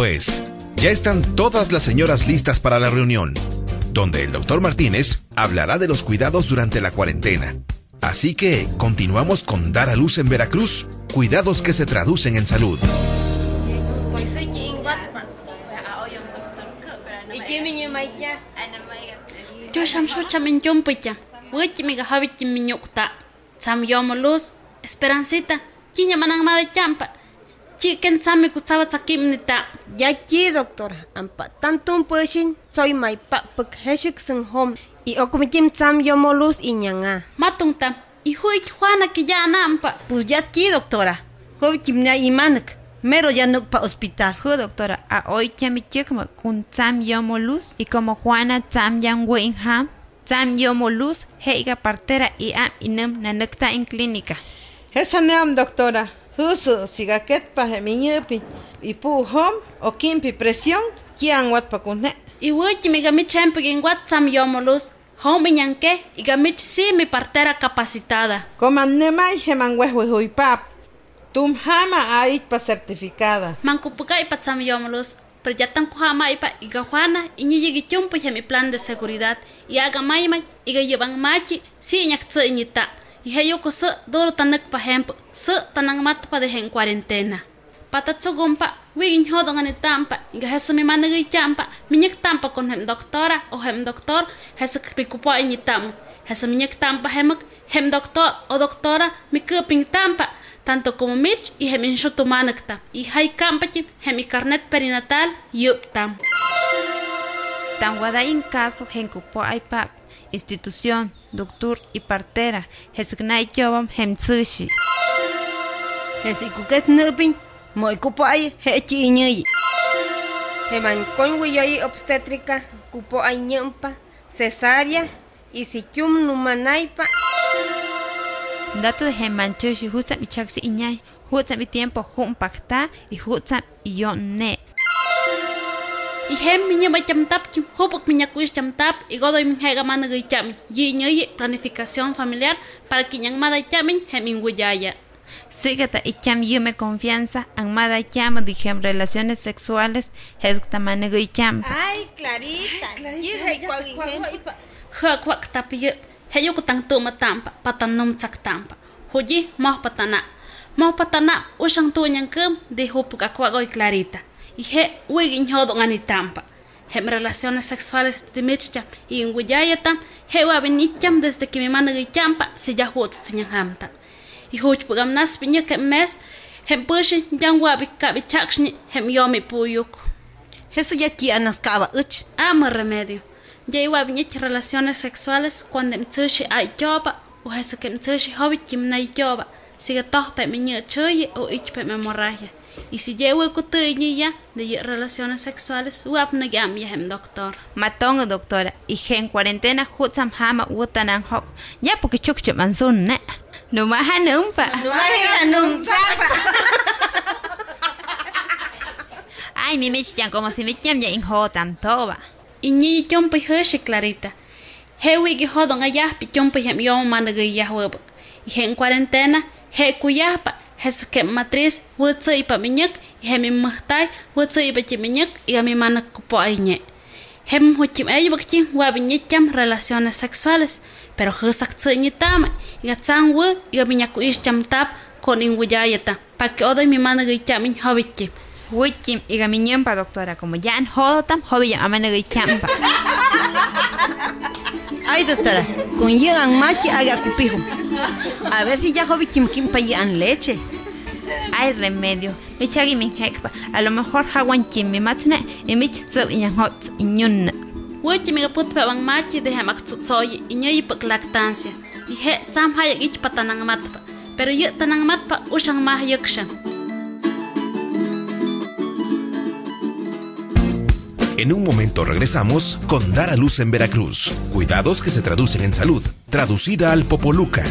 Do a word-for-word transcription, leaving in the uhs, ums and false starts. pues, ya están todas las señoras listas para la reunión, donde el doctor Martínez hablará de los cuidados durante la cuarentena. Así que continuamos con Dar a Luz en Veracruz, cuidados que se traducen en salud. Yo Shamsho Chamin Yompecha, Wichimiga Habit Minyokta, Sam Yomoluz, Esperancita, Kinyamanama de Champa, Chicken Sammy Kutsabatakimnita. Yaki, doctora, Ampa, Tantum Pushin, soy my Papak Heshikson home, y Okumikim Sam Yomoluz y Nyanga. Matunta, y Huit Juana Kiyanampa. Pues Yaki, doctora, Hobikimna y Manak, mero ya no pa hospital. Jo, doctora, a hoy ya mi chico con Sam Yomoluz y como Juana Sam Yanguingham, Sam Yomoluz, heiga partera y am inam nanakta en clínica. Esa neam, doctora, justo siga que pa gemiñepi y pu hom o kimpi presión, kian wat pa kuné. Y wuchi mi gamich empegin wat Sam Yomoluz, hom iñanke y gamich si mi partera capacitada. Coman nemai geman huehuejo y pap. Tum hama a ipa certificada. Mancupuca ipa Sam Yomoluz, pero ya tan cujama ipa iga Juana, iñi lleguichumpo y mi plan de seguridad, y haga maima, iga llevan machi, si iñactse iñita, y heyoko se doro tanek pa hempo, se tanangmat pa deje en cuarentena. Patatsogumpa, wigin hodon anitampa, iga jesu mi manega ichampa, miñek tampa con hem doctora o hem doctor, jesu kpikupo iñitam, jesu miñek tampa hemak, hem doctor o doctora, mi kuping tampa, tanto como Mitch y Heminsho Tumanakta, y Hai Kampachi, Hemicarnet perinatal, Yuptam. Tanguada en caso, Henkupo Aipak, institución, doctor y partera, Hesugnai Jobam Hemtsushi. Hesikuket Nubin, Moikupo Ai Hechi Iñui. Hemancoin Wiyoi obstétrica, Kupo Ai Nyampa, cesárea y Sichum Numanaipa. Dato de Hemanchushi, Hutsam y Chaxi Iñay, Hutsam y tiempo, Hum Pacta y Hutsam y Yonne. Y Hem Miñaba Chamtap, Hupok Miñakuish Chamtap, y Godoy Minhegaman de Cham, Yiñoy, planificación familiar para Kiñangmada Chamin, Heminguyaya. Sígata y Cham Yume confianza, Angmada Cham, dijem relaciones sexuales, Hestamane Guicham. Ay, Clarita, Clarita, Huacuac Tapillo. Heyo kutang tuma tampa, patanum chak tampa. Hoyi moh patana. Moh patana usang tuñan kum de hupuka kwagoy Clarita. Y he wigin hodon anitampa. Hem relaciones sexuales de michcham y inguyayatam. He wabinicham desde que mi managa champa se ya hot sinyahamta. Y huchpugam nas piñaka mes. Hem pushin yang wabikabi chakshni hem yomi puyuk. Eso ya ki anaskaba uch. Amo remedio. Ya iba a venir relaciones sexuales cuando emtushi hay yoba, o eso que emtushi hobby gimnay yoba, sigue tospe mi ñuchuye o ichpe mi hemorragia. Y si llevo el cutuñilla de relaciones sexuales, uapnagam yahem doctor. Matongo doctora, y gen cuarentena hutsam hama wutanan hop, ya porque chukchup mansun, ne. No más anumpa. No más anumpa. Ay, mi michan, como si mi chem ya injotan toba. Y ni chompa y hershi Clarita. Hewi gihodon ayaspi chompa y hemion managayah huevo. Y en cuarentena, he cuyaspa, hesuke matriz, wutsa y pamiñak, y hemim mahtai, wutsa y pachimiñak, y a mi manacupo añe. Hem huchim ayubachin, wabiñicham relaciones sexuales, pero husak tsuñitame, y gatzan wu, y a miñacuisham tap, con inguyayeta, pa que odo y mi managayamin hobichim. Wichim y gamiñampa, doctora, como ya en Jodotam, hobby ya amanegui champa. Ay, doctora, con llegan machi haga cupijo. A ver si ya hobby chimquimpa llegan leche. Ay, remedio. Me chagui mi hekpa. A lo mejor hawan chim mi matzne y mi chitzel y yanhot y ñun. Wichim y gaputpa van machi de hamaxutsoy y ñoyipak lactancia. Y he, sam hayak ich patanangmatpa. Pero yek tanangmatpa ushan mah yakshan. En un momento regresamos con Dar a Luz en Veracruz. Cuidados que se traducen en salud. Traducida al Popoluca.